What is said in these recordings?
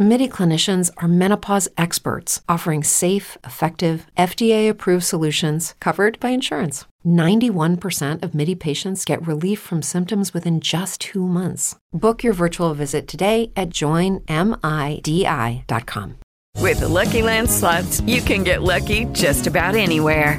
MIDI clinicians are menopause experts offering safe, effective, FDA-approved solutions covered by insurance. 91% of MIDI patients get relief from symptoms within just 2 months. Book your virtual visit today at joinmidi.com. With the Lucky Land Slots, you can get lucky just about anywhere.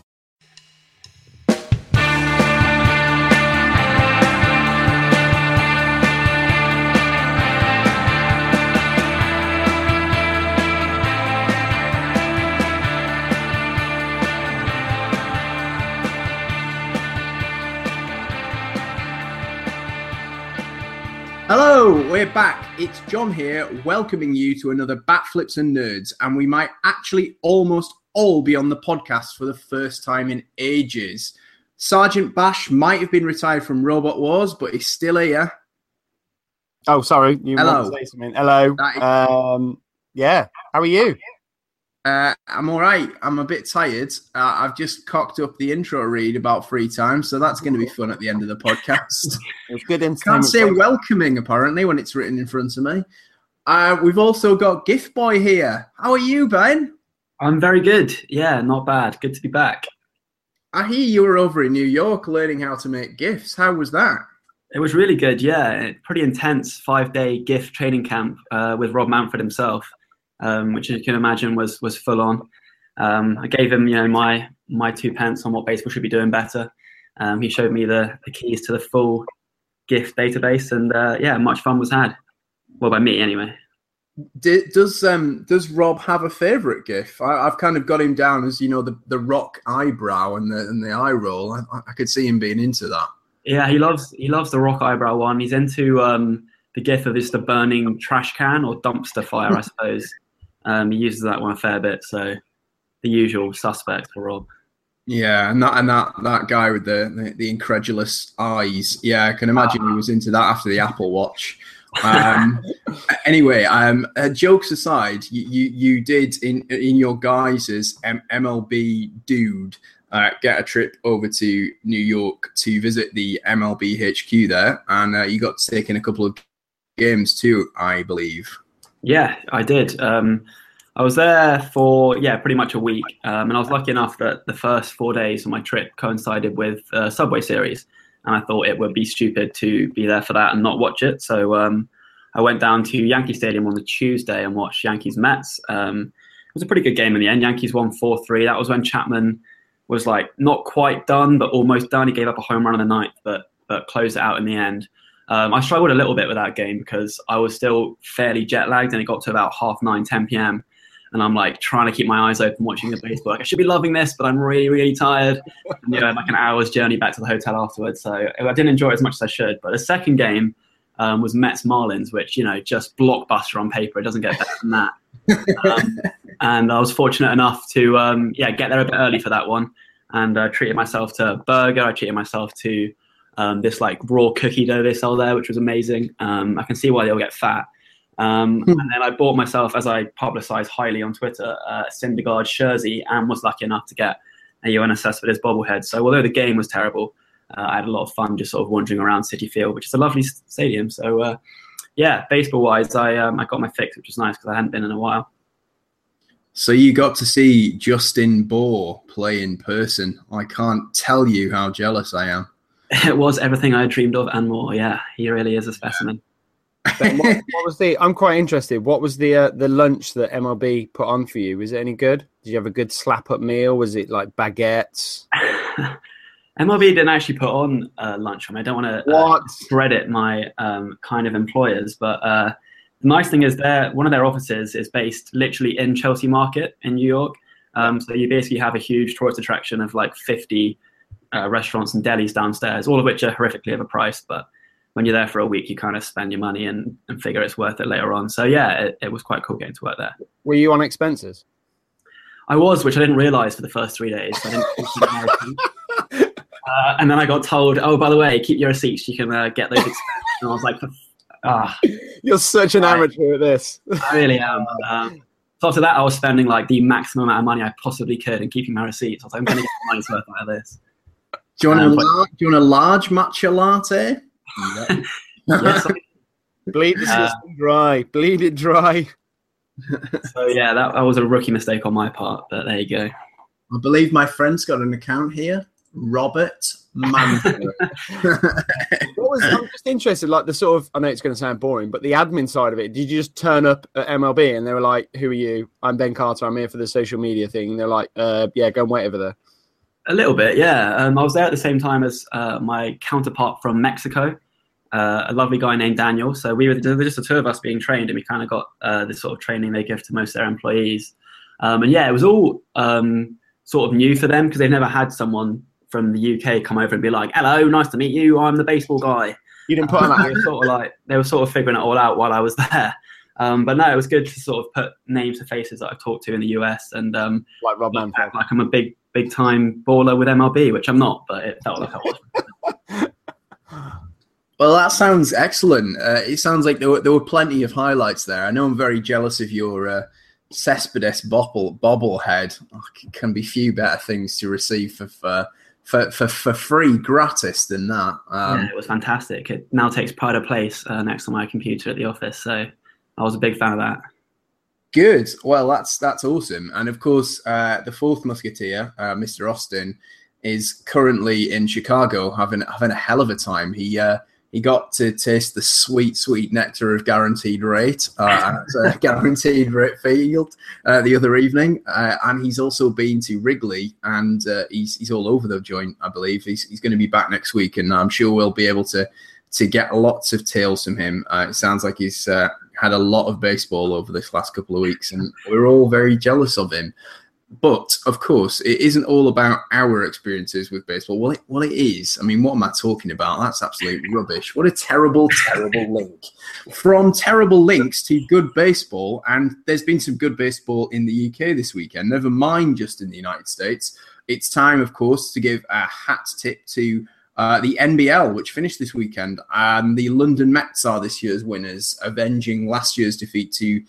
Hello, we're back. It's John here, welcoming you to another Batflips and Nerds, and we might actually almost all be on the podcast for the first time in ages. Sergeant Bash might have been retired from Robot Wars, but he's still here. Oh, sorry, you want to say something? Hello. Yeah, how are you? I'm all right. I'm a bit tired. I've just cocked up the intro read about 3 times, so that's going to be fun at the end of the podcast. It's good entertainment. Can't say welcoming, apparently, when it's written in front of me. We've also got Gift Boy here. How are you, Ben? I'm very good. Yeah, not bad. Good to be back. I hear you were over in New York learning how to make gifts. How was that? It was really good, yeah. Pretty intense 5-day gift training camp with Rob Manfred himself. Which you can imagine was full on. I gave him, my 2 pence on what baseball should be doing better. He showed me the keys to the full gift database, and much fun was had. Well, by me anyway. Does Rob have a favourite gif? I've kind of got him down as the rock eyebrow and the eye roll. I could see him being into that. Yeah, he loves the rock eyebrow one. He's into the gif of just the burning trash can or dumpster fire, I suppose. He uses that one a fair bit, so the usual suspect for Rob. Yeah, and that guy with the incredulous eyes. Yeah, I can imagine he was into that after the Apple Watch. Anyway, jokes aside, you did in your guise as MLB dude get a trip over to New York to visit the MLB HQ there, and you got to take in a couple of games too, I believe. Yeah, I did. I was there for, pretty much a week. And I was lucky enough that the first 4 days of my trip coincided with Subway Series. And I thought it would be stupid to be there for that and not watch it. So I went down to Yankee Stadium on the Tuesday and watched Yankees-Mets. It was a pretty good game in the end. Yankees won 4-3. That was when Chapman was not quite done, but almost done. He gave up a home run in the ninth, but closed it out in the end. I struggled a little bit with that game because I was still fairly jet-lagged, and it got to about 9:30, 10 p.m. And I'm trying to keep my eyes open watching the baseball. I should be loving this, but I'm really, really tired. And, an hour's journey back to the hotel afterwards. So I didn't enjoy it as much as I should. But the second game was Mets-Marlins, which, just blockbuster on paper. It doesn't get better than that. And I was fortunate enough to, get there a bit early for that one. And I treated myself to a burger. I treated myself to this raw cookie dough they sell there, which was amazing. I can see why they all get fat. And then I bought myself, as I publicized highly on Twitter, Syndergaard jersey, and was lucky enough to get a UNS Cespedes bobblehead. So although the game was terrible, I had a lot of fun just sort of wandering around Citi Field, which is a lovely stadium. So baseball wise, I got my fix, which was nice because I hadn't been in a while. So you got to see Justin Bour play in person. I can't tell you how jealous I am. It was everything I dreamed of and more. Yeah, he really is a specimen. Ben, what was I'm quite interested. What was the lunch that MLB put on for you? Was it any good? Did you have a good slap-up meal? Was it baguettes? MLB didn't actually put on lunch for me. I don't want to credit my kind of employers, but the nice thing is one of their offices is based literally in Chelsea Market in New York. So you basically have a huge tourist attraction of like 50 restaurants and delis downstairs, all of which are horrifically overpriced. But when you're there for a week, you kind of spend your money and figure it's worth it later on. So yeah, it was quite cool getting to work there. Were you on expenses? I was, which I didn't realize for the first 3 days. I didn't and then I got told, oh, by the way, keep your receipts. You can get those expenses. And I was like, ah. Oh. You're such an amateur at this. I really am. So after that, I was spending like the maximum amount of money I possibly could and keeping my receipts. I was like, I'm going to get my money's worth out of this. Do you want a large matcha latte? No. Yes, bleed the system dry. Bleed it dry. So yeah, that was a rookie mistake on my part, but there you go. I believe my friend's got an account here, Robert Manfred. I'm just interested, like the sort of, I know it's going to sound boring, but the admin side of it, did you just turn up at MLB and they were like, who are you? I'm Ben Carter, I'm here for the social media thing. And they're like, yeah, go and wait over there. A little bit, yeah. I was there at the same time as my counterpart from Mexico, a lovely guy named Daniel. So there were just the two of us being trained, and we kind of got this sort of training they give to most of their employees. And yeah, it was all sort of new for them because they've never had someone from the UK come over and be like, hello, nice to meet you, I'm the baseball guy. You didn't put on that. They were sort of figuring it all out while I was there. But no, it was good to sort of put names to faces that I've talked to in the US. And like Rob Manfred. Like I'm a big time baller with MLB, which I'm not, but it felt like I was. Well, that sounds excellent. It sounds like there were plenty of highlights there. I know I'm very jealous of your Cespedes bobblehead. Oh, can be few better things to receive for free, gratis than that. Yeah, it was fantastic. It now takes pride of place next to my computer at the office, so I was a big fan of that. Good. Well, that's awesome. And of course, the fourth musketeer, Mr. Austin, is currently in Chicago having a hell of a time. He got to taste the sweet, sweet nectar of Guaranteed Rate at Guaranteed Rate Field the other evening. And he's also been to Wrigley, and he's all over the joint, I believe. He's going to be back next week, and I'm sure we'll be able to get lots of tales from him. It sounds like he's had a lot of baseball over this last couple of weeks, and we're all very jealous of him. But, of course, it isn't all about our experiences with baseball. Well, it is. I mean, what am I talking about? That's absolute rubbish. What a terrible, terrible link. From terrible links to good baseball, and there's been some good baseball in the UK this weekend, never mind just in the United States. It's time, of course, to give a hat tip to the NBL, which finished this weekend, and the London Mets are this year's winners, avenging last year's defeat to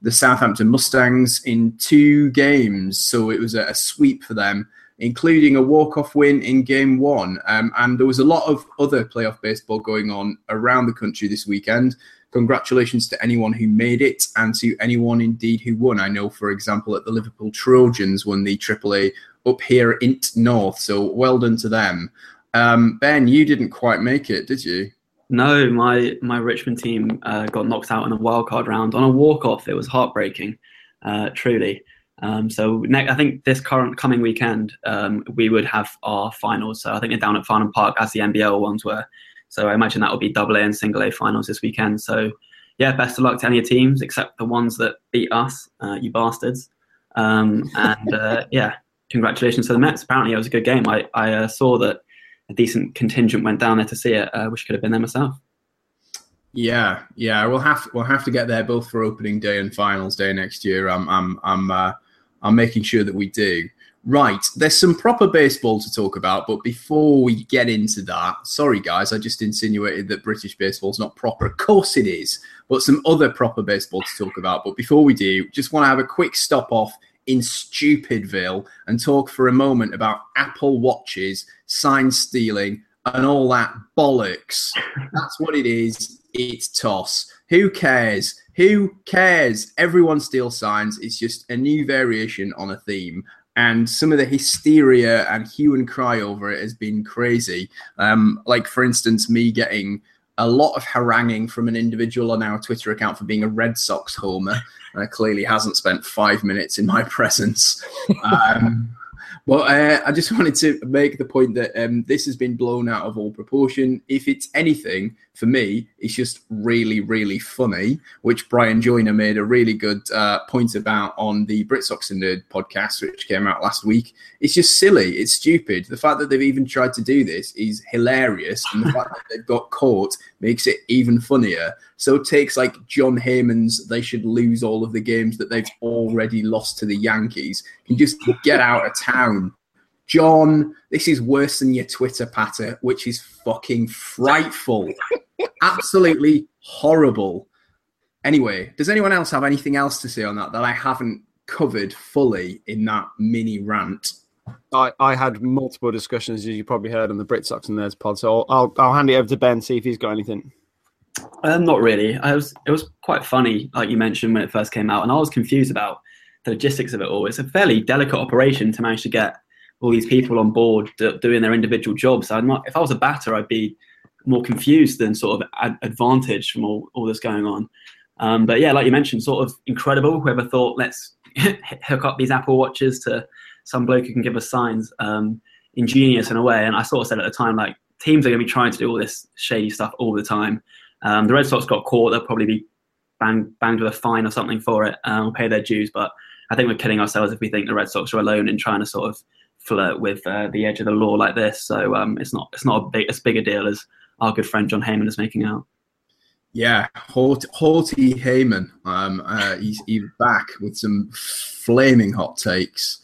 the Southampton Mustangs in 2 games. So it was a sweep for them, including a walk-off win in game 1. And there was a lot of other playoff baseball going on around the country this weekend. Congratulations to anyone who made it and to anyone indeed who won. I know, for example, that the Liverpool Trojans won the AAA up here in North. So well done to them. Ben, you didn't quite make it, did you? No, my Richmond team got knocked out in a wildcard round on a walk-off. It was heartbreaking, truly. So I think this coming weekend, we would have our finals. So I think they're down at Farnham Park as the NBL ones were. So I imagine that will be AA and single A finals this weekend. So yeah, best of luck to any of the teams except the ones that beat us, you bastards. Yeah, congratulations to the Mets. Apparently it was a good game. I saw that a decent contingent went down there to see it. I wish I could have been there myself. Yeah, we'll have to get there both for opening day and finals day next year. I'm making sure that we do. Right, there's some proper baseball to talk about, but before we get into that, sorry guys, I just insinuated that British baseball's not proper. Of course it is, but some other proper baseball to talk about. But before we do, just want to have a quick stop off in Stupidville and talk for a moment about Apple watches, sign stealing, and all that bollocks. That's what it is. It's toss. Who cares? Who cares? Everyone steals signs. It's just a new variation on a theme. And some of the hysteria and hue and cry over it has been crazy. Like, for instance, me getting a lot of haranguing from an individual on our Twitter account for being a Red Sox homer. Clearly hasn't spent 5 minutes in my presence. But I just wanted to make the point that this has been blown out of all proportion. If it's anything, for me, it's just really, really funny, which Brian Joyner made a really good point about on the Brit Sox and Nerds podcast, which came out last week. It's just silly. It's stupid. The fact that they've even tried to do this is hilarious, and the fact that they've got caught makes it even funnier. So it takes like John Heyman's they should lose all of the games that they've already lost to the Yankees and just get out of town. John, this is worse than your Twitter patter, which is fucking frightful. Absolutely horrible. Anyway, does anyone else have anything else to say on that I haven't covered fully in that mini rant? I had multiple discussions, as you probably heard, on the Brit Sox and Nerds pod, so I'll hand it over to Ben, see if he's got anything. Not really. It was quite funny, like you mentioned, when it first came out, and I was confused about the logistics of it all. It's a fairly delicate operation to manage to get all these people on board doing their individual jobs. If I was a batter, I'd be more confused than sort of advantaged from all this going on. But yeah, like you mentioned, sort of incredible. Whoever thought, let's hook up these Apple Watches to some bloke who can give us signs, ingenious in a way. And I sort of said at the time, like, teams are going to be trying to do all this shady stuff all the time. The Red Sox got caught. They'll probably be banged with a fine or something for it. We'll pay their dues. But I think we're killing ourselves if we think the Red Sox are alone in trying to sort of flirt with the edge of the law like this. So it's not as big a deal as our good friend John Heyman is making out. Yeah, haughty Heyman. He's back with some flaming hot takes.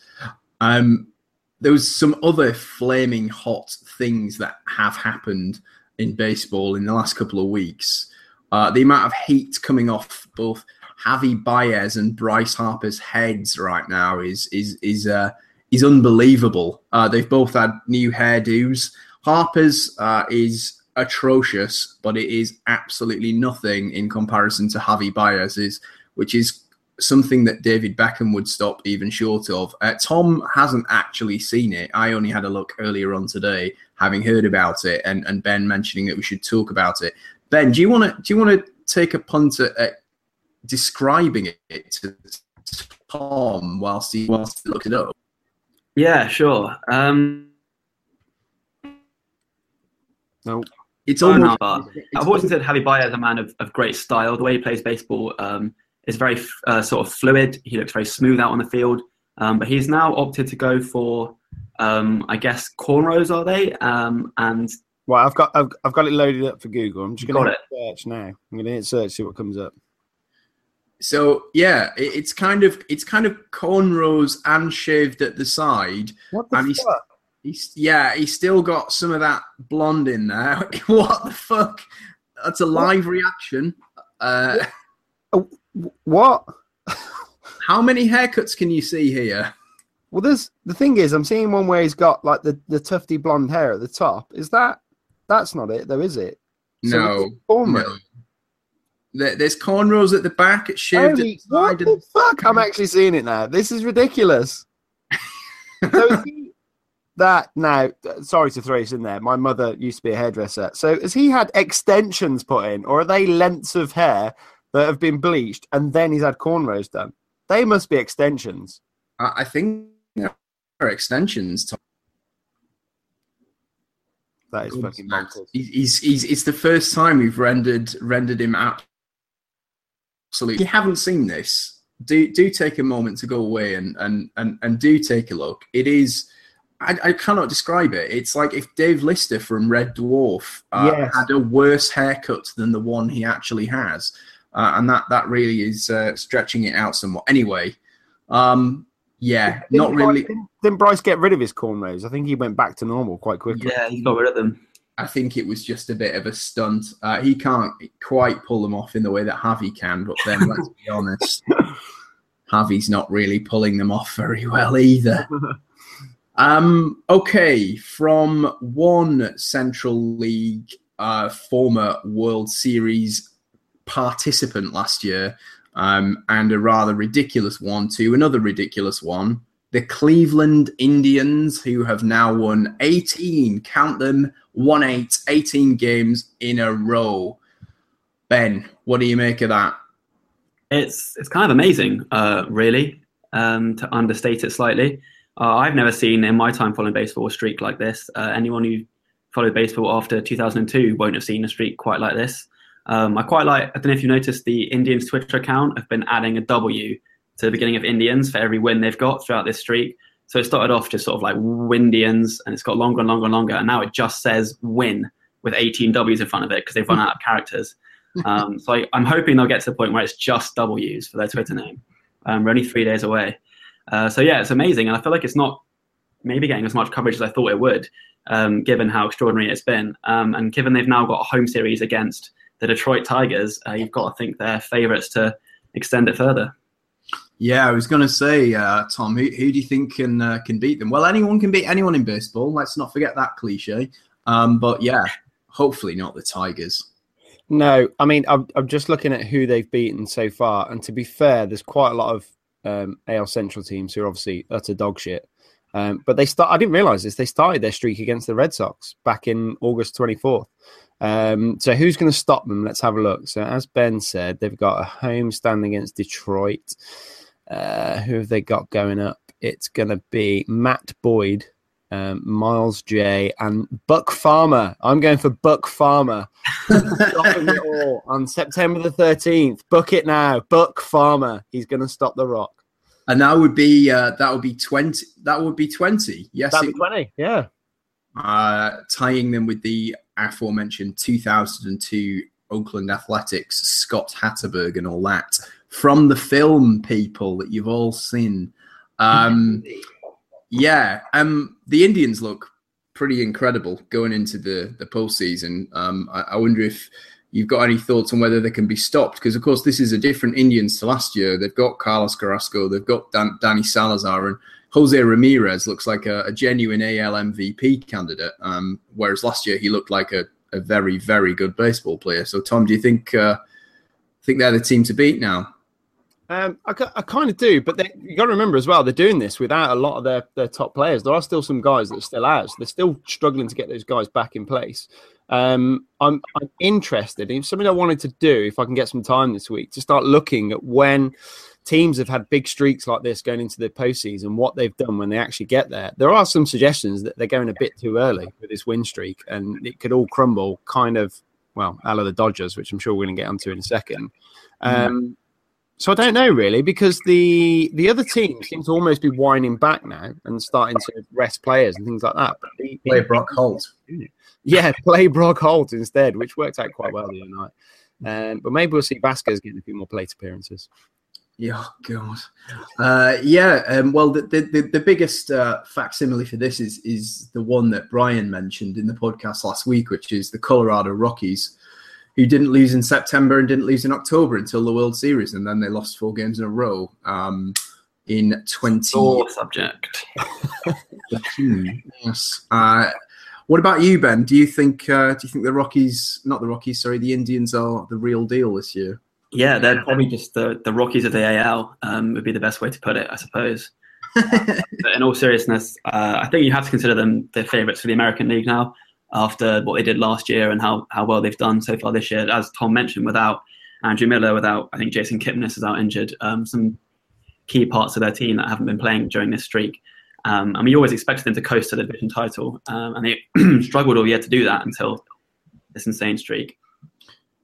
There was some other flaming hot things that have happened in baseball in the last couple of weeks. The amount of heat coming off both Javier Báez and Bryce Harper's heads right now is unbelievable. They've both had new hairdos. Harper's is atrocious, but it is absolutely nothing in comparison to Javier Báez's, which is something that David Beckham would stop even short of. Tom hasn't actually seen it. I only had a look earlier on today, having heard about it, and Ben mentioning that we should talk about it. Ben, do you want to take a punt at describing it to Tom whilst he looks it up? Yeah, sure. No, it's almost. I've always considered Javier Báez a man of great style. The way he plays baseball is very sort of fluid. He looks very smooth out on the field. But he's now opted to go for, I guess, cornrows. Are they? And well, I've got it loaded up for Google. I'm just going to search now. I'm going to hit search, see what comes up. So yeah, it's kind of cornrows and shaved at the side. What the fuck? He's still got some of that blonde in there. What the fuck? That's a live reaction. What? How many haircuts can you see here? Well, the thing is, I'm seeing one where he's got like the tufty blonde hair at the top. Is that's not it though, is it? So no. There's cornrows at the back. It's shaved at the side. What the fuck? I'm actually seeing it now. This is ridiculous. So that now, sorry to throw this in there. My mother used to be a hairdresser. So has he had extensions put in, or are they lengths of hair that have been bleached and then he's had cornrows done? They must be extensions. I think there are extensions. That is fucking mental. It's the first time we've rendered him out. Absolutely. If you haven't seen this, do take a moment to go away and do take a look. It is, I cannot describe it. It's like if Dave Lister from Red Dwarf had a worse haircut than the one he actually has, and that really is stretching it out somewhat. Anyway, not really. Didn't Bryce get rid of his cornrows? I think he went back to normal quite quickly. Yeah, he got rid of them. I think it was just a bit of a stunt. He can't quite pull them off in the way that Javi can, but then let's be honest, Javi's not really pulling them off very well either. Okay, from one Central League former World Series participant last year, and a rather ridiculous one, to another ridiculous one. The Cleveland Indians, who have now won 18 games in a row. Ben, what do you make of that? It's kind of amazing, really, to understate it slightly. I've never seen in my time following baseball a streak like this. Anyone who followed baseball after 2002 won't have seen a streak quite like this. I don't know if you noticed, the Indians Twitter account have been adding a W to the beginning of Indians for every win they've got throughout this streak. So it started off just sort of like Windians, and it's got longer and longer and longer, and now it just says win with 18 W's in front of it because they've run out of characters. So I'm hoping they'll get to the point where it's just W's for their Twitter name. We're only 3 days away. So, it's amazing, and I feel like it's not maybe getting as much coverage as I thought it would, given how extraordinary it's been. And given they've now got a home series against the Detroit Tigers, you've got to think they're favourites to extend it further. Yeah, I was going to say, Tom, who do you think can beat them? Well, anyone can beat anyone in baseball. Let's not forget that cliche. But yeah, hopefully not the Tigers. No, I mean, I'm just looking at who they've beaten so far. And to be fair, there's quite a lot of AL Central teams who are obviously utter dog shit. But I didn't realise this. They started their streak against the Red Sox back in August 24th. So who's going to stop them? Let's have a look. So as Ben said, they've got a home stand against Detroit. Who have they got going up? It's going to be Matt Boyd, Miles J, and Buck Farmer. I'm going for Buck Farmer. Stopping it all on September the 13th. Book it now. Buck Farmer. He's going to stop the Rock. And that would be 20. That would be 20. Yes, that'd be 20. Yeah. Tying them with the aforementioned 2002 Oakland Athletics, Scott Hatterberg and all that. From the film, people, that you've all seen. The Indians look pretty incredible going into the postseason. I wonder if you've got any thoughts on whether they can be stopped, because, of course, this is a different Indians to last year. They've got Carlos Carrasco, they've got Danny Salazar, and Jose Ramirez looks like a genuine AL MVP candidate, whereas last year he looked like a very, very good baseball player. So, Tom, do you think they're the team to beat now? I kind of do, but you got to remember as well, they're doing this without a lot of their top players. There are still some guys that are still out, so they're still struggling to get those guys back in place. I'm interested in something I wanted to do, if I can get some time this week, to start looking at when teams have had big streaks like this going into the postseason, what they've done when they actually get there. There are some suggestions that they're going a bit too early with this win streak, and it could all crumble kind of, well, out of the Dodgers, which I'm sure we're going to get onto in a second. So I don't know, really, because the other team seems to almost be winding back now and starting to rest players and things like that. But play Brock Holt. Yeah, play Brock Holt instead, which worked out quite well the other night. But maybe we'll see Vasquez getting a few more plate appearances. Yeah, God. Well, the biggest facsimile for this is the one that Brian mentioned in the podcast last week, which is the Colorado Rockies, who didn't lose in September and didn't lose in October until the World Series, and then they lost 4 games in a row in 20. Sore subject. Yes. What about you, Ben? Do you think the Indians are the real deal this year? Yeah, they're probably just the Rockies of the AL. Would be the best way to put it, I suppose. But in all seriousness, I think you have to consider them the favourites for the American League now, after what they did last year and how well they've done so far this year. As Tom mentioned, without Andrew Miller, I think Jason Kipnis is out injured, some key parts of their team that haven't been playing during this streak. And we always expected them to coast to the division title, and they struggled all year to do that until this insane streak.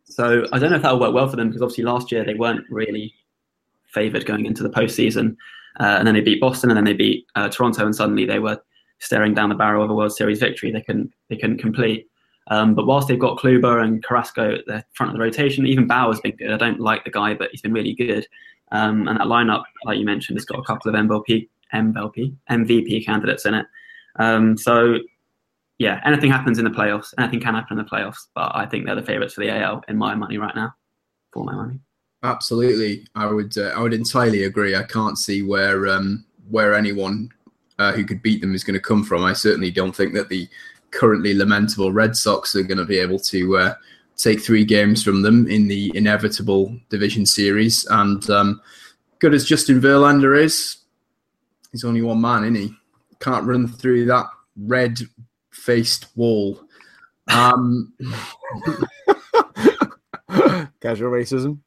So I don't know if that will work well for them, because obviously last year they weren't really favoured going into the postseason, and then they beat Boston, and then they beat Toronto, and suddenly they were staring down the barrel of a World Series victory they couldn't complete. But whilst they've got Kluber and Carrasco at the front of the rotation, even Bauer's been good. I don't like the guy, but he's been really good. And that lineup, like you mentioned, has got a couple of MVP candidates in it. Anything happens in the playoffs. Anything can happen in the playoffs. But I think they're the favourites for the AL in my money right now, for my money. Absolutely. I would entirely agree. I can't see where anyone who could beat them is going to come from. I certainly don't think that the currently lamentable Red Sox are going to be able to take 3 games from them in the inevitable division series. And good as Justin Verlander is, he's only one man, isn't he? Can't run through that red-faced wall. Casual racism.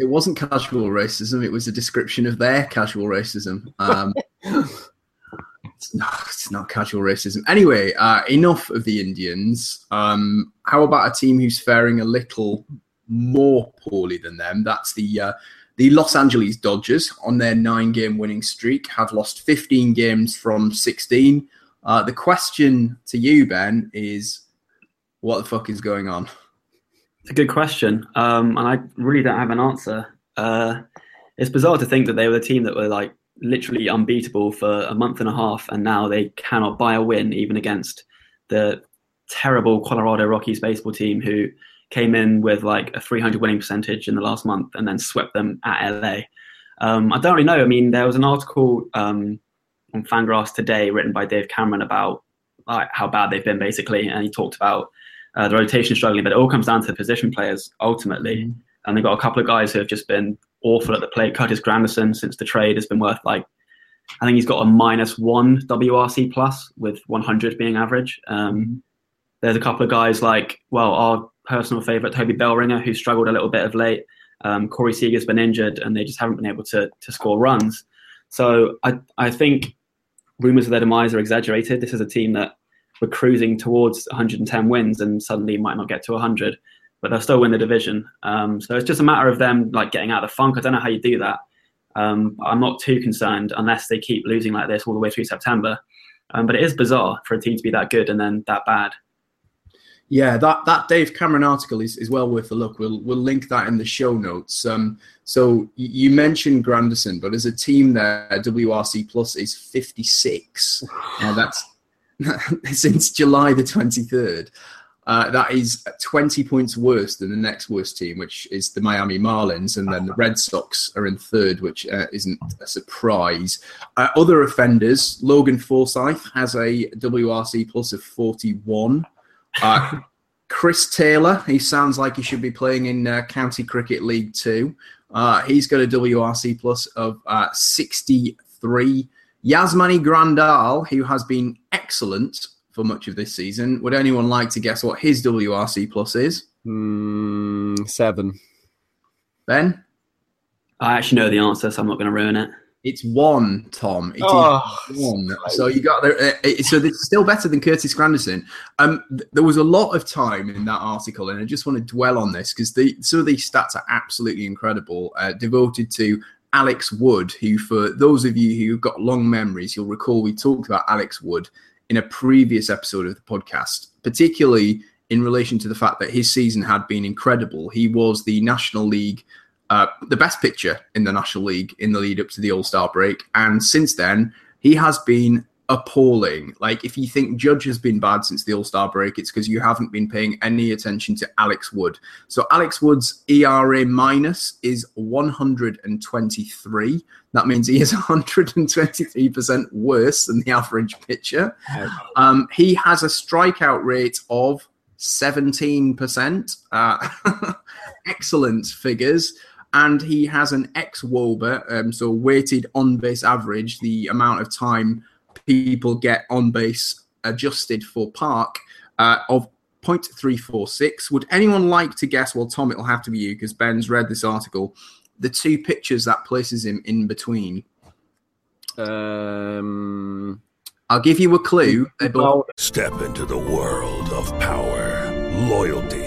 It wasn't casual racism. It was a description of their casual racism. It's not casual racism. Anyway, enough of the Indians. How about a team who's faring a little more poorly than them? That's the Los Angeles Dodgers. On their 9-game winning streak, have lost 15 games from 16. The question to you, Ben, is what the fuck is going on? It's a good question, and I really don't have an answer. It's bizarre to think that they were the team that were like literally unbeatable for a month and a half, and now they cannot buy a win even against the terrible Colorado Rockies baseball team who came in with like a 300 winning percentage in the last month and then swept them at LA. I don't really know. I mean, there was an article on Fangraphs today written by Dave Cameron about how bad they've been basically, and he talked about the rotation struggling, but it all comes down to the position players ultimately. Mm-hmm. And they've got a couple of guys who have just been awful at the plate. Curtis Granderson, since the trade, has been worth like, I think he's got a -1 WRC plus with 100 being average. There's a couple of guys like, well, our personal favourite, Toby Bellringer, who struggled a little bit of late. Corey Seager's been injured and they just haven't been able to score runs. So I think rumours of their demise are exaggerated. This is a team that were cruising towards 110 wins and suddenly might not get to 100. But they'll still win the division. So it's just a matter of them like getting out of the funk. I don't know how you do that. I'm not too concerned unless they keep losing like this all the way through September. But it is bizarre for a team to be that good and then that bad. Yeah, that Dave Cameron article is well worth a look. We'll link that in the show notes. So you mentioned Granderson, but as a team there, WRC plus is 56. That's since July the 23rd. That is 20 points worse than the next worst team, which is the Miami Marlins, and then the Red Sox are in third, which isn't a surprise. Other offenders, Logan Forsyth has a WRC plus of 41. Chris Taylor, he sounds like he should be playing in County Cricket League 2. He's got a WRC plus of 63. Yasmani Grandal, who has been excellent for much of this season. Would anyone like to guess what his WRC plus is? 7. Ben? I actually know the answer, so I'm not going to ruin it. It's 1, Tom. It is 1. So you got there. So it's still better than Curtis Granderson. There was a lot of time in that article, and I just want to dwell on this because some of these stats are absolutely incredible, devoted to Alex Wood, who, for those of you who've got long memories, you'll recall we talked about Alex Wood in a previous episode of the podcast, particularly in relation to the fact that his season had been incredible. He was the National League, the best pitcher in the National League in the lead up to the All-Star break. And since then, he has been appalling. Like, if you think Judge has been bad since the All-Star break, it's because you haven't been paying any attention to Alex Wood. So Alex Wood's ERA minus is 123. That means he is 123% worse than the average pitcher. He has a strikeout rate of 17%. Excellent figures. And he has an ex-Woba, so weighted on-base average, the amount of time people get on base adjusted for park, of 0.346. Would anyone like to guess? Well, Tom, it'll have to be you because Ben's read this article. The two pitchers that places him in between. I'll give you a clue. Step into the world of power, loyalty,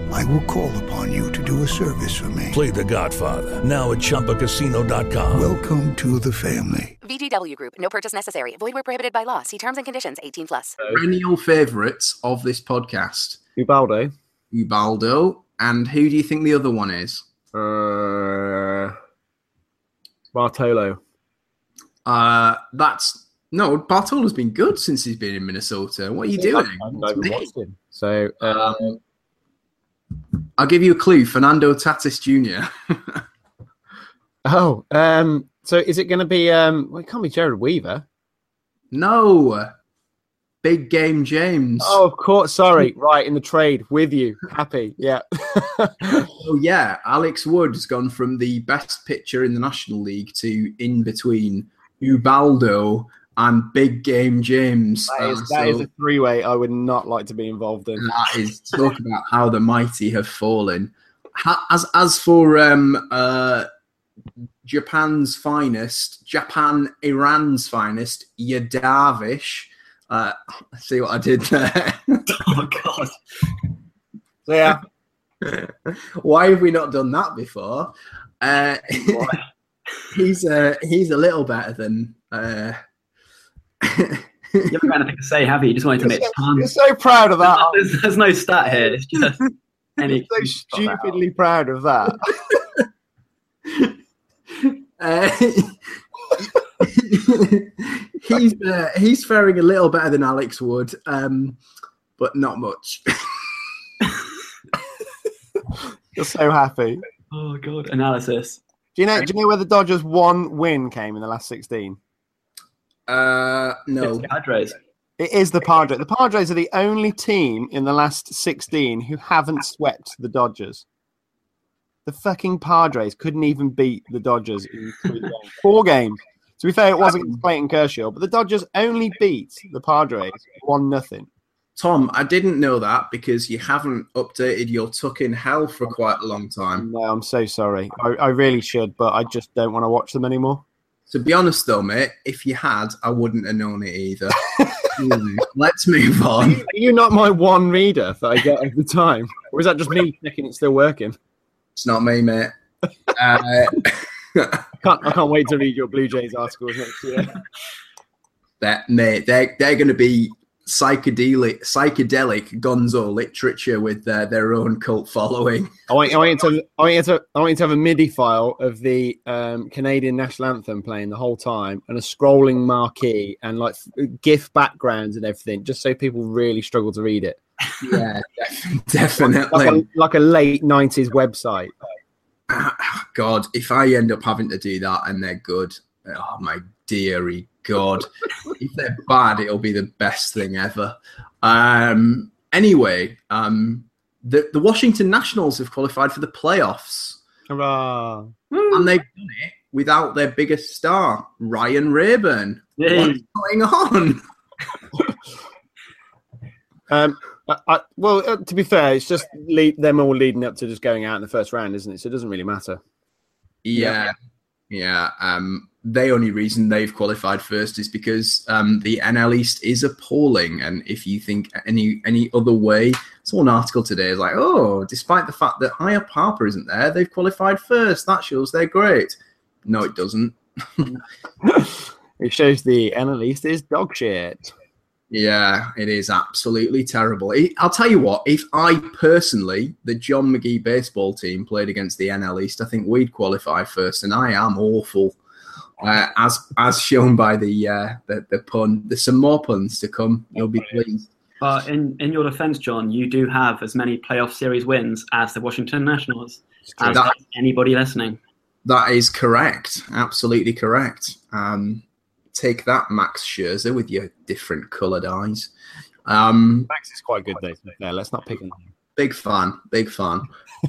I will call upon you to do a service for me. Play The Godfather now at ChumbaCasino.com. Welcome to the family. VGW Group. No purchase necessary. Void where prohibited by law. See terms and conditions. 18+. Perennial favourites of this podcast. Ubaldo. And who do you think the other one is? Bartolo. Bartolo's been good since he's been in Minnesota. What are you doing? I haven't even watched him. So, I'll give you a clue. Fernando Tatis Jr. So is it going to be? Well, it can't be Jared Weaver. No. Big Game James. Oh, of course. Sorry. Right, in the trade with you. Happy. Yeah. Oh, yeah. Alex Wood has gone from the best pitcher in the National League to in between Ubaldo and Big Game James. That is a three-way I would not like to be involved in. That is, talk about how the mighty have fallen. As for Japan's finest, Iran's finest, Yadavish. See what I did there. Oh, God. So, yeah. Why have we not done that before? He's a little better than... You haven't got anything to say, have you? You just wanted to make fun. You're so proud of that. There's no stat here. It's just... You're so stupidly proud of that. He's faring a little better than Alex Wood, but not much. You're so happy. Oh God, analysis. Do you know where the Dodgers' one win came in the last 16? No. It's the Padres. It is the Padres. The Padres are the only team in the last 16 who haven't swept the Dodgers. The fucking Padres couldn't even beat the Dodgers in 4 games. To be fair, it wasn't Clayton Kershaw, but the Dodgers only beat the Padres 1-0. Tom, I didn't know that because you haven't updated your Tuck in Hell for quite a long time. No, I'm so sorry. I really should, but I just don't want to watch them anymore. To be honest, though, mate, if you had, I wouldn't have known it either. Let's move on. Are you not my one reader that I get every time? Or is that just me thinking it's still working? It's not me, mate. I can't wait to read your Blue Jays articles next year. That, mate, they're going to be psychedelic gonzo literature with their own cult following. I want you to have a MIDI file of the Canadian national anthem playing the whole time and a scrolling marquee and like GIF backgrounds and everything, just so people really struggle to read it. Yeah, definitely. Like a late 90s website. God, if I end up having to do that and they're good, oh my dearie God. If they're bad, it'll be the best thing ever. Anyway, the Washington Nationals have qualified for the playoffs. Hurrah. And they've done it without their biggest star, Ryan Rayburn. Yay. What's going on? To be fair, it's just them all leading up to just going out in the first round, isn't it? So it doesn't really matter. Yeah. The only reason they've qualified first is because the NL East is appalling, and if you think any other way, saw an article today is like, oh, despite the fact that Javier Harper isn't there, they've qualified first. That shows they're great. No, it doesn't. It shows the NL East is dog shit. Yeah, it is absolutely terrible. I'll tell you what, if I personally, the John McGee baseball team, played against the NL East, I think we'd qualify first, and I am awful, as shown by the pun. There's some more puns to come. You'll be pleased. But in your defence, John, you do have as many playoff series wins as the Washington Nationals, as anybody listening. That is correct. Absolutely correct. Take that, Max Scherzer, with your different coloured eyes. Max is quite good, though. No, let's not pick him. Big fan.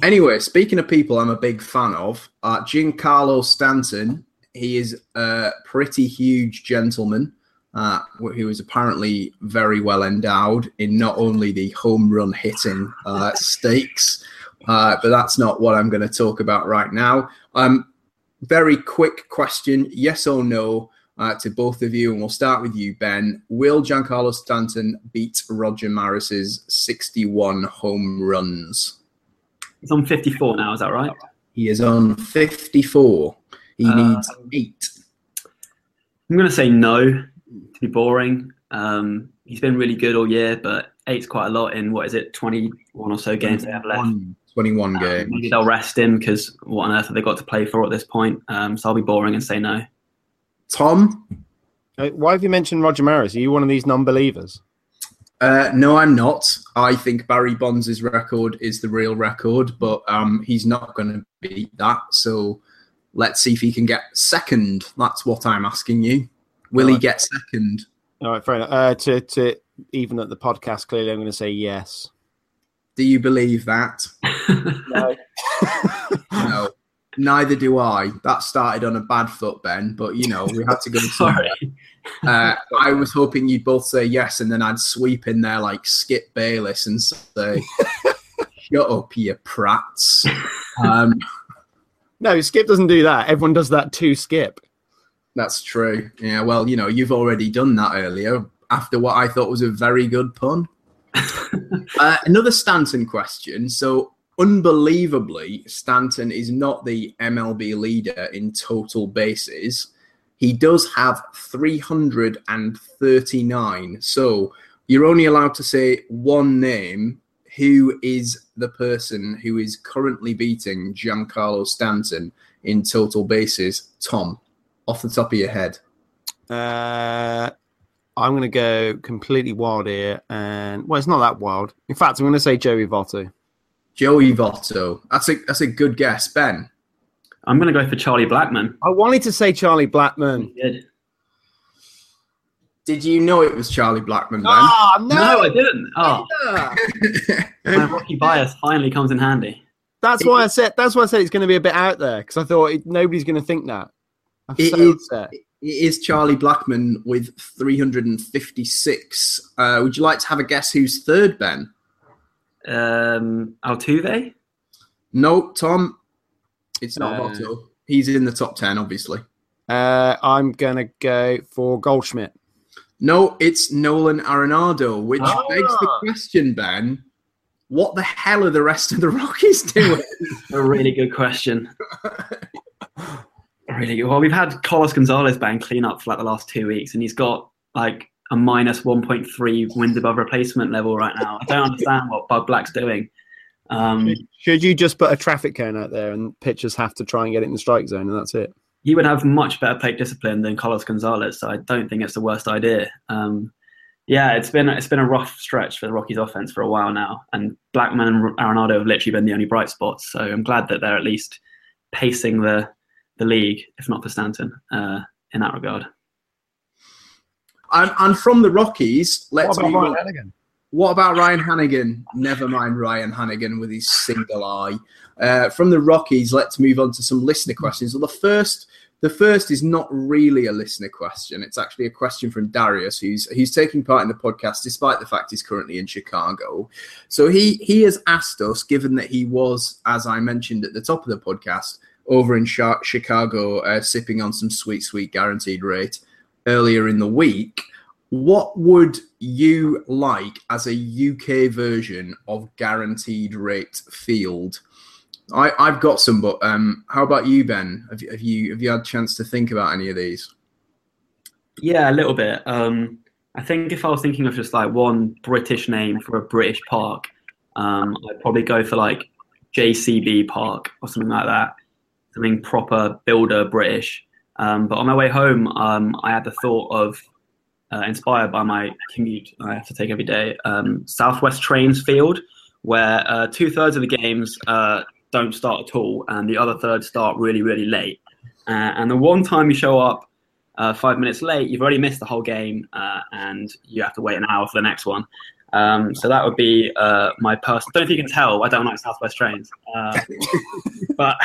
Anyway, speaking of people I'm a big fan of, Giancarlo Stanton, he is a pretty huge gentleman who is apparently very well endowed in not only the home run hitting stakes, but that's not what I'm going to talk about right now. Very quick question, yes or no, to both of you, and we'll start with you, Ben. Will Giancarlo Stanton beat Roger Maris's 61 home runs? He's on 54 now, is that right? He is on 54. He needs 8. I'm going to say no, to be boring. He's been really good all year, but 8's quite a lot in, 21 or so games they have left? 21 games. Maybe they'll rest him because what on earth have they got to play for at this point? So I'll be boring and say no. Tom? Why have you mentioned Roger Maris? Are you one of these non-believers? No, I'm not. I think Barry Bonds' record is the real record, but he's not going to beat that. So let's see if he can get second. That's what I'm asking you. Will he get second? All right, fair enough. To even at the podcast, clearly I'm going to say yes. Do you believe that? No. No. Neither do I. That started on a bad foot, Ben, but, you know, we had to go somewhere. I was hoping you'd both say yes, and then I'd sweep in there like Skip Bayless and say, shut up, you prats. No, Skip doesn't do that. Everyone does that to Skip. That's true. Yeah, well, you know, you've already done that earlier after what I thought was a very good pun. Another Stanton question. So, unbelievably, Stanton is not the MLB leader in total bases. He does have 339. So you're only allowed to say one name. Who is the person who is currently beating Giancarlo Stanton in total bases? Tom, off the top of your head. I'm going to go completely wild here. And, well, it's not that wild. In fact, I'm going to say Joey Votto. Joey Votto. That's a good guess. Ben? I'm going to go for Charlie Blackmon. I wanted to say Charlie Blackmon. You did. Did you know it was Charlie Blackmon, Ben? Oh, no. No, I didn't. Oh. Yeah. My Rocky bias finally comes in handy. That's why I said it's going to be a bit out there, because I thought nobody's going to think that. It is Charlie Blackmon with 356. Would you like to have a guess who's third, Ben? Altuve? No, Tom. It's not Votto. He's in the top 10, obviously. I'm going to go for Goldschmidt. No, it's Nolan Arenado, which begs the question, Ben, what the hell are the rest of the Rockies doing? A really good question. Really good. Well, we've had Carlos Gonzalez, Ben, clean up for like the last 2 weeks, and he's got like a minus 1.3 wins above replacement level right now. I don't understand what Bud Black's doing. Should you just put a traffic cone out there and pitchers have to try and get it in the strike zone, and that's it? He would have much better plate discipline than Carlos Gonzalez, so I don't think it's the worst idea. Yeah, it's been a rough stretch for the Rockies' offense for a while now, and Blackmon and Arenado have literally been the only bright spots. So I'm glad that they're at least pacing the league, if not for Stanton, in that regard. And from the Rockies, what about Ryan Hannigan? Never mind Ryan Hannigan with his single eye. From the Rockies, let's move on to some listener questions. Well, the first is not really a listener question. It's actually a question from Darius, who's taking part in the podcast, despite the fact he's currently in Chicago. So he has asked us, given that he was, as I mentioned at the top of the podcast, over in Chicago, sipping on some sweet, sweet guaranteed rate earlier in the week, what would you like as a UK version of Guaranteed Rate Field? I've got some, but how about you, Ben? Have you had a chance to think about any of these? Yeah, a little bit. I think if I was thinking of just like one British name for a British park, I'd probably go for like JCB Park or something like that. Something proper builder British. But on my way home, I had the thought of, inspired by my commute I have to take every day, Southwest Trains Field, where 2/3 of the games don't start at all, and the other third start really, really late. And the one time you show up 5 minutes late, you've already missed the whole game, and you have to wait an hour for the next one. So that would be my personal... I don't think you can tell, I don't like Southwest Trains. But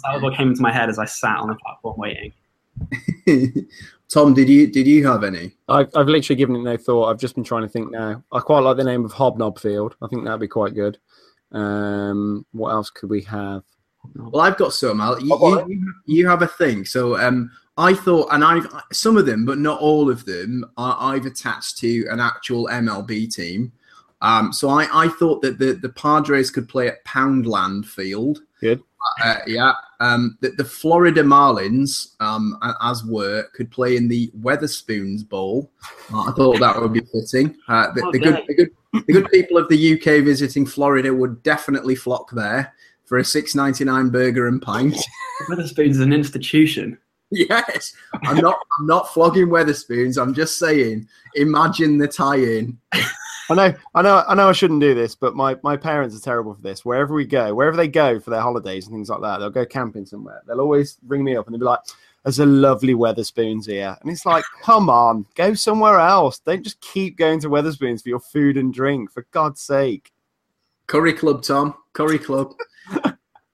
Salvador came into my head as I sat on the platform waiting. Tom, did you have any? I've literally given it no thought. I've just been trying to think now. I quite like the name of Hobnob Field. I think that'd be quite good. What else could we have? Well, I've got some. You have a thing. So I thought, and I've some of them, but not all of them, I've attached to an actual MLB team. So I thought that the Padres could play at Poundland Field. Good. The Florida Marlins, as were, could play in the Weatherspoons Bowl. I thought that would be fitting. The good people of the UK visiting Florida would definitely flock there for a $6.99 burger and pint. Weatherspoons is an institution. Yes, I'm not flogging Weatherspoons. I'm just saying, imagine the tie-in. I know I shouldn't do this, but my parents are terrible for this. Wherever they go for their holidays and things like that, they'll go camping somewhere. They'll always ring me up and they'll be like, as a lovely Wetherspoons here. And it's like, come on, go somewhere else. Don't just keep going to Wetherspoons for your food and drink, for God's sake. Curry Club, Tom. Curry Club.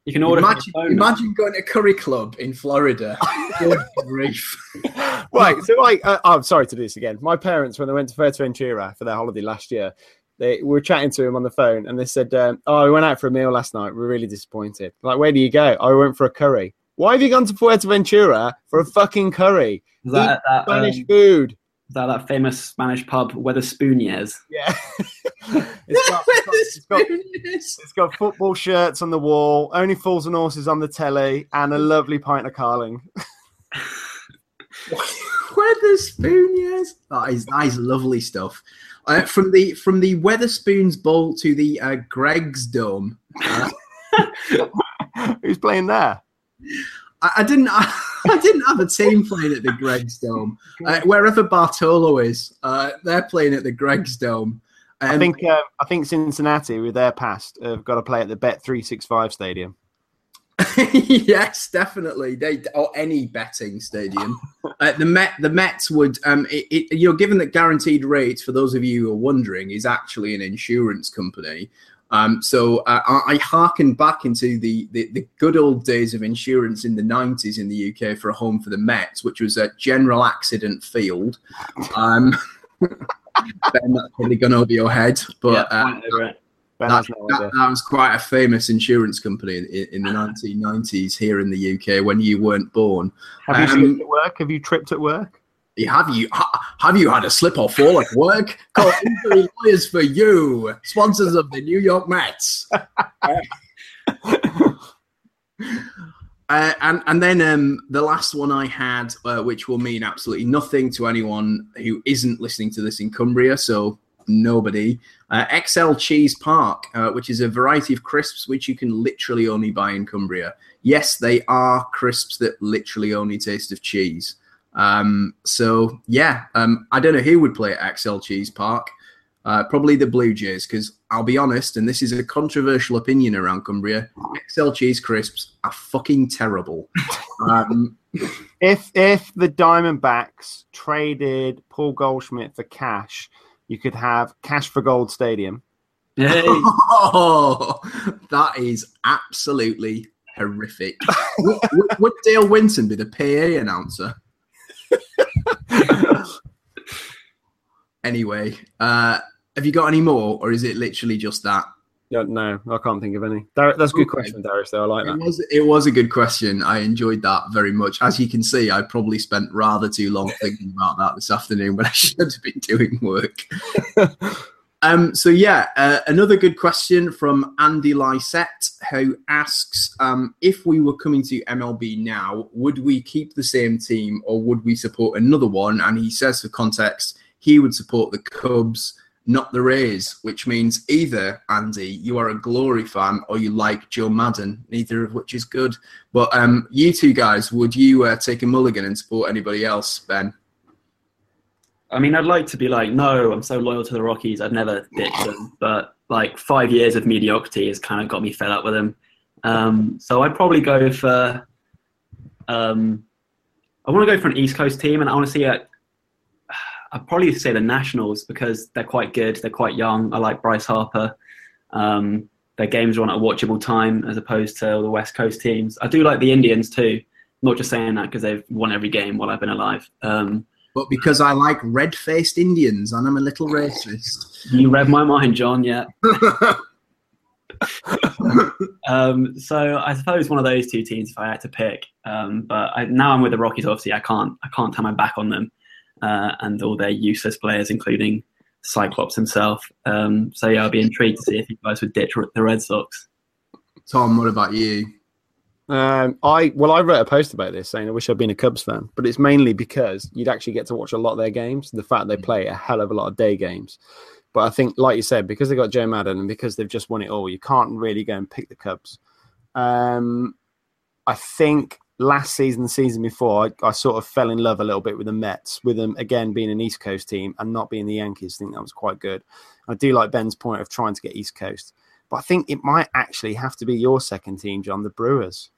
You can order. Imagine going to Curry Club in Florida. Good grief. Right. So I'm sorry to do this again. My parents, when they went to Fuerteventura for their holiday last year, we were chatting to him on the phone, and they said, "Oh, we went out for a meal last night. We're really disappointed." Like, where do you go? I went for a curry. Why have you gone to Fuerteventura for a fucking curry? Is that, eat that Spanish food. Is that famous Spanish pub, Wetherspooniers? Yeah. It's got football shirts on the wall, only fools and horses on the telly, and a lovely pint of Carling. Wetherspooniers. That is lovely stuff. From the Wetherspoons Bowl to the Greg's Dome. Who's playing there? I didn't have a team playing at the Greg's Dome. Wherever Bartolo is, they're playing at the Greg's Dome. I think Cincinnati, with their past, have got to play at the Bet365 Stadium. Yes, definitely. Or any betting stadium. The Mets would, given that Guaranteed Rate, for those of you who are wondering, is actually an insurance company. So I hearken back into the good old days of insurance in the 90s in the UK for a home for the Mets, which was a General Accident Field. Ben, that's probably gone over your head, but yeah, that was quite a famous insurance company in the 1990s here in the UK when you weren't born. Have you slipped at work? Have you tripped at work? Have you had a slip or fall at work? Call Injury Lawyers for you, sponsors of the New York Mets. And then the last one I had, which will mean absolutely nothing to anyone who isn't listening to this in Cumbria, so nobody, XL Cheese Park, which is a variety of crisps which you can literally only buy in Cumbria. Yes, they are crisps that literally only taste of cheese. I don't know who would play at XL Cheese Park. Probably the Blue Jays, because I'll be honest, and this is a controversial opinion around Cumbria, XL Cheese crisps are fucking terrible. If the Diamondbacks traded Paul Goldschmidt for cash, you could have Cash for Gold Stadium. Hey. Oh, that is absolutely horrific. would Dale Winton be the PA announcer? Anyway, have you got any more, or is it literally just that? No, I can't think of any. That's a good question, Darius, though. I like that. It was a good question. I enjoyed that very much. As you can see, I probably spent rather too long thinking about that this afternoon when I should have been doing work. Another good question from Andy Lysette, who asks, if we were coming to MLB now, would we keep the same team or would we support another one? And he says, for context, he would support the Cubs, not the Rays, which means either, Andy, you are a glory fan or you like Joe Madden, neither of which is good. But you two guys, would you take a mulligan and support anybody else, Ben? I mean, I'd like to be like, no, I'm so loyal to the Rockies, I'd never ditch them. But, 5 years of mediocrity has kind of got me fed up with them. So I'd probably go for... I want to go for an East Coast team, and I want to see I'd probably say the Nationals, because they're quite good, they're quite young. I like Bryce Harper. Their games run at a watchable time as opposed to all the West Coast teams. I do like the Indians too. I'm not just saying that because they've won every game while I've been alive. But because I like red-faced Indians and I'm a little racist. You read my mind, John, yeah. So I suppose one of those two teams if I had to pick. But now I'm with the Rockies, obviously. I can't turn my back on them and all their useless players, including Cyclops himself. I'd be intrigued to see if you guys would ditch the Red Sox. Tom, what about you? I wrote a post about this saying I wish I'd been a Cubs fan, but it's mainly because you'd actually get to watch a lot of their games. The fact they play a hell of a lot of day games. But I think, like you said, because they got Joe Madden and because they've just won it all, you can't really go and pick the Cubs. I think last season, the season before, I sort of fell in love a little bit with the Mets, with them, again, being an East Coast team and not being the Yankees. I think that was quite good. I do like Ben's point of trying to get East Coast. But I think it might actually have to be your second team, John, the Brewers.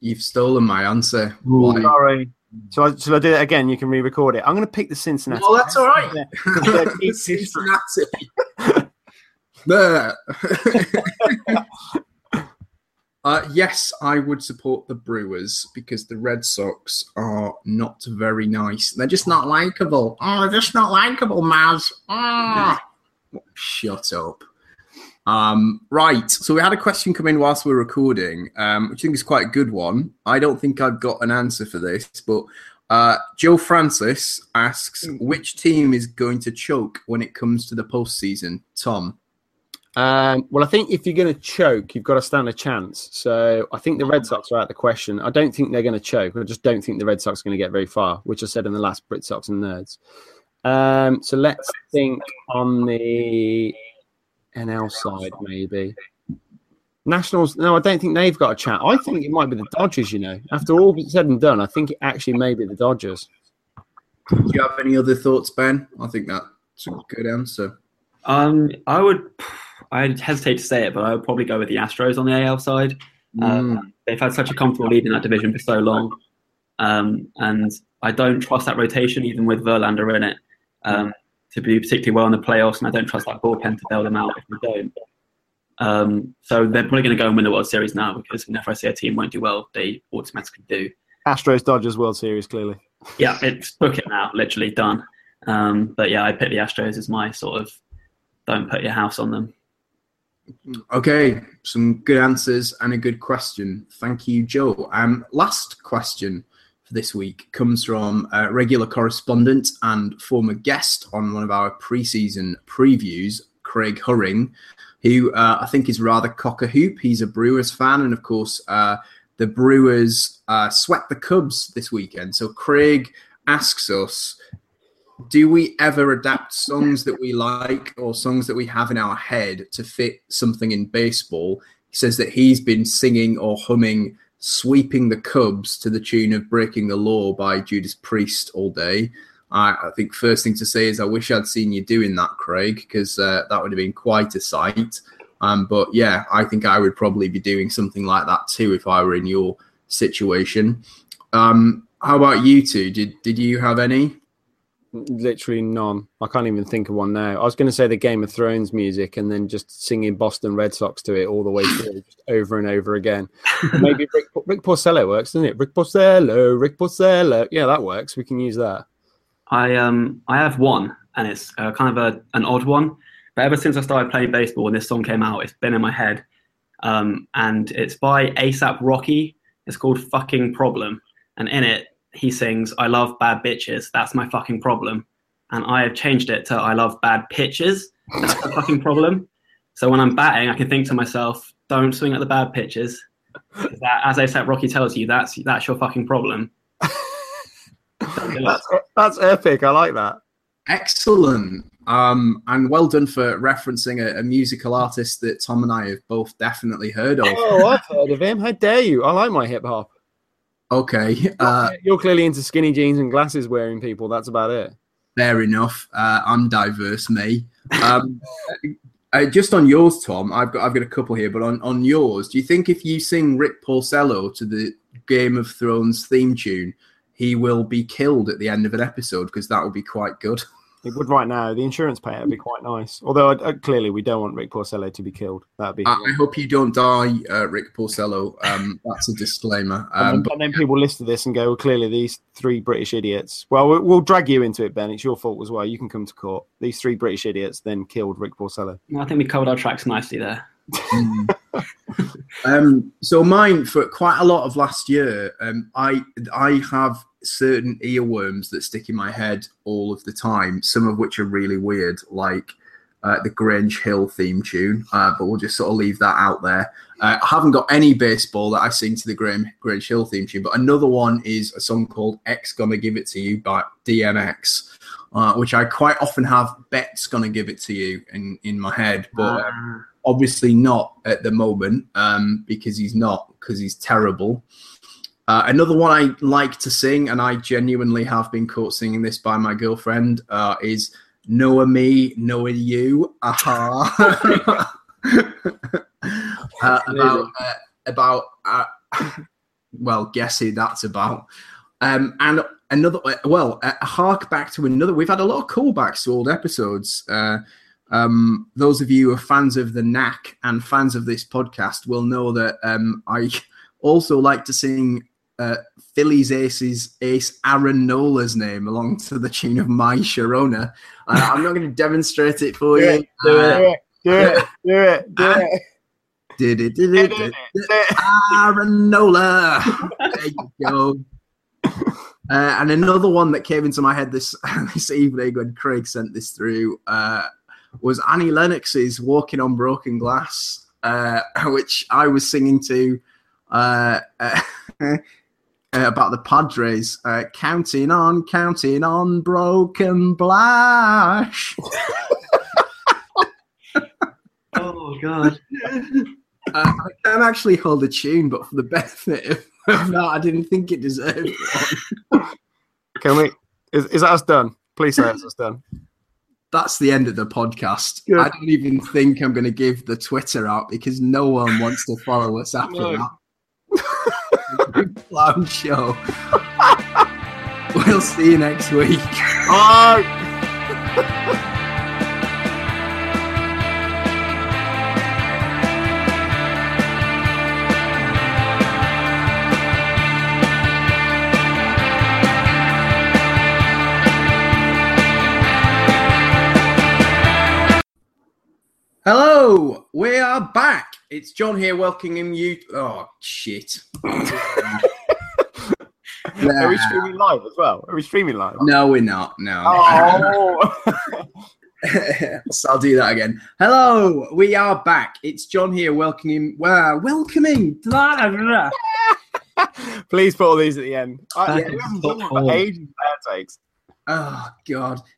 You've stolen my answer. Ooh, sorry. So shall I do it again? You can re-record it. I'm going to pick the Cincinnati. Oh, that's all right. The Cincinnati. Yes, I would support the Brewers because the Red Sox are not very nice. They're just not likable. Oh, they're just not likable, Maz. Oh. Shut up. Right, so we had a question come in whilst we were recording, which I think is quite a good one. I don't think I've got an answer for this, but Joe Francis asks, which team is going to choke when it comes to the postseason, Tom? Well, I think if you're going to choke, you've got to stand a chance. So I think the Red Sox are out of the question. I don't think they're going to choke. I just don't think the Red Sox are going to get very far, which I said in the last Brit Sox and Nerds. So let's think on the NL side, maybe. Nationals, no, I don't think they've got a chance. I think it might be the Dodgers, you know. After all said and done, I think it actually may be the Dodgers. Do you have any other thoughts, Ben? I think that's a good answer. I hesitate to say it, but I would probably go with the Astros on the AL side. They've had such a comfortable lead in that division for so long. And I don't trust that rotation, even with Verlander in it, to do particularly well in the playoffs. And I don't trust that bullpen to bail them out if we don't. So they're probably going to go and win the World Series now, because whenever I see a team won't do well, they automatically do. Astros, Dodgers, World Series, clearly. Yeah, it's book it now, literally done. But yeah, I pick the Astros as my sort of don't put your house on them. Okay, some good answers and a good question. Thank you, Joe. Last question for this week comes from a regular correspondent and former guest on one of our preseason previews, Craig Hurring, who I think is rather cock-a-hoop. He's a Brewers fan, and of course, the Brewers swept the Cubs this weekend. So Craig asks us, do we ever adapt songs that we like or songs that we have in our head to fit something in baseball? He says that he's been singing or humming Sweeping the Cubs to the tune of Breaking the Law by Judas Priest all day. I think first thing to say is I wish I'd seen you doing that, Craig, because that would have been quite a sight. But yeah, I think I would probably be doing something like that too if I were in your situation. How about you two? Did you have any? Literally none. I can't even think of one now. I was going to say the Game of Thrones music and then just singing Boston Red Sox to it all the way through, just over and over again. Maybe Rick Porcello works, doesn't it? Rick Porcello. Yeah, that works. We can use that. I have one, and it's kind of an odd one. But ever since I started playing baseball and this song came out, it's been in my head. And it's by ASAP Rocky. It's called Fucking Problem. And in it, he sings, I love bad bitches, that's my fucking problem. And I have changed it to, I love bad pitches, that's my fucking problem. So when I'm batting, I can think to myself, don't swing at the bad pitches. That, as ASAP Rocky tells you, that's your fucking problem. That's epic. I like that. Excellent. And well done for referencing a musical artist that Tom and I have both definitely heard of. Oh, I've heard of him. How dare you? I like my hip hop. Okay. You're clearly into skinny jeans and glasses wearing people. That's about it. Fair enough. I'm diverse, me. Just on yours, Tom, I've got a couple here, but on yours, do you think if you sing Rick Porcello to the Game of Thrones theme tune, he will be killed at the end of an episode? Because that would be quite good. It would right now. The insurance payout would be quite nice. Although, clearly, we don't want Rick Porcello to be killed. That'd be. I hope you don't die, Rick Porcello. That's a disclaimer. And then people listen to this and go, well, clearly, these three British idiots. Well, we'll drag you into it, Ben. It's your fault as well. You can come to court. These three British idiots then killed Rick Porcello. I think we covered our tracks nicely there. So mine, for quite a lot of last year, I have certain earworms that stick in my head all of the time, some of which are really weird, like the Grange Hill theme tune, but we'll just sort of leave that out there. I haven't got any baseball that I sing to the Grange Hill theme tune, but another one is a song called X Gonna Give It To You by DMX, which I quite often have Bet's Gonna Give It To You in my head, but obviously not at the moment, because he's terrible. Another one I like to sing, and I genuinely have been caught singing this by my girlfriend, is Noah Me, Noah You, Aha. About well, guess who that's about. And another, well, a hark back to another. We've had a lot of callbacks to old episodes. Those of you who are fans of The Knack and fans of this podcast will know that I also like to sing Phillies ace Aaron Nola's name along to the tune of My Sharona. I'm not going to demonstrate it for you. Do it. Aaron Nola. There you go. And another one that came into my head this evening when Craig sent this through was Annie Lennox's Walking on Broken Glass, which I was singing to about the Padres, counting on broken glass. Oh, God. I can actually hold a tune, but for the benefit of that, I didn't think it deserved one. Can we? Is that us done? Please say that's us done. That's the end of the podcast. Good. I don't even think I'm going to give the Twitter out because no one wants to follow us after that. Clown show. We'll see you next week. Bye. Hello, we are back. It's John here welcoming you. Oh, shit. Are we streaming live as well? Are we streaming live? No, we're not. No. Oh. So I'll do that again. Hello, we are back. It's John here welcoming. Please put all these at the end. We haven't done it for ages. Oh, God.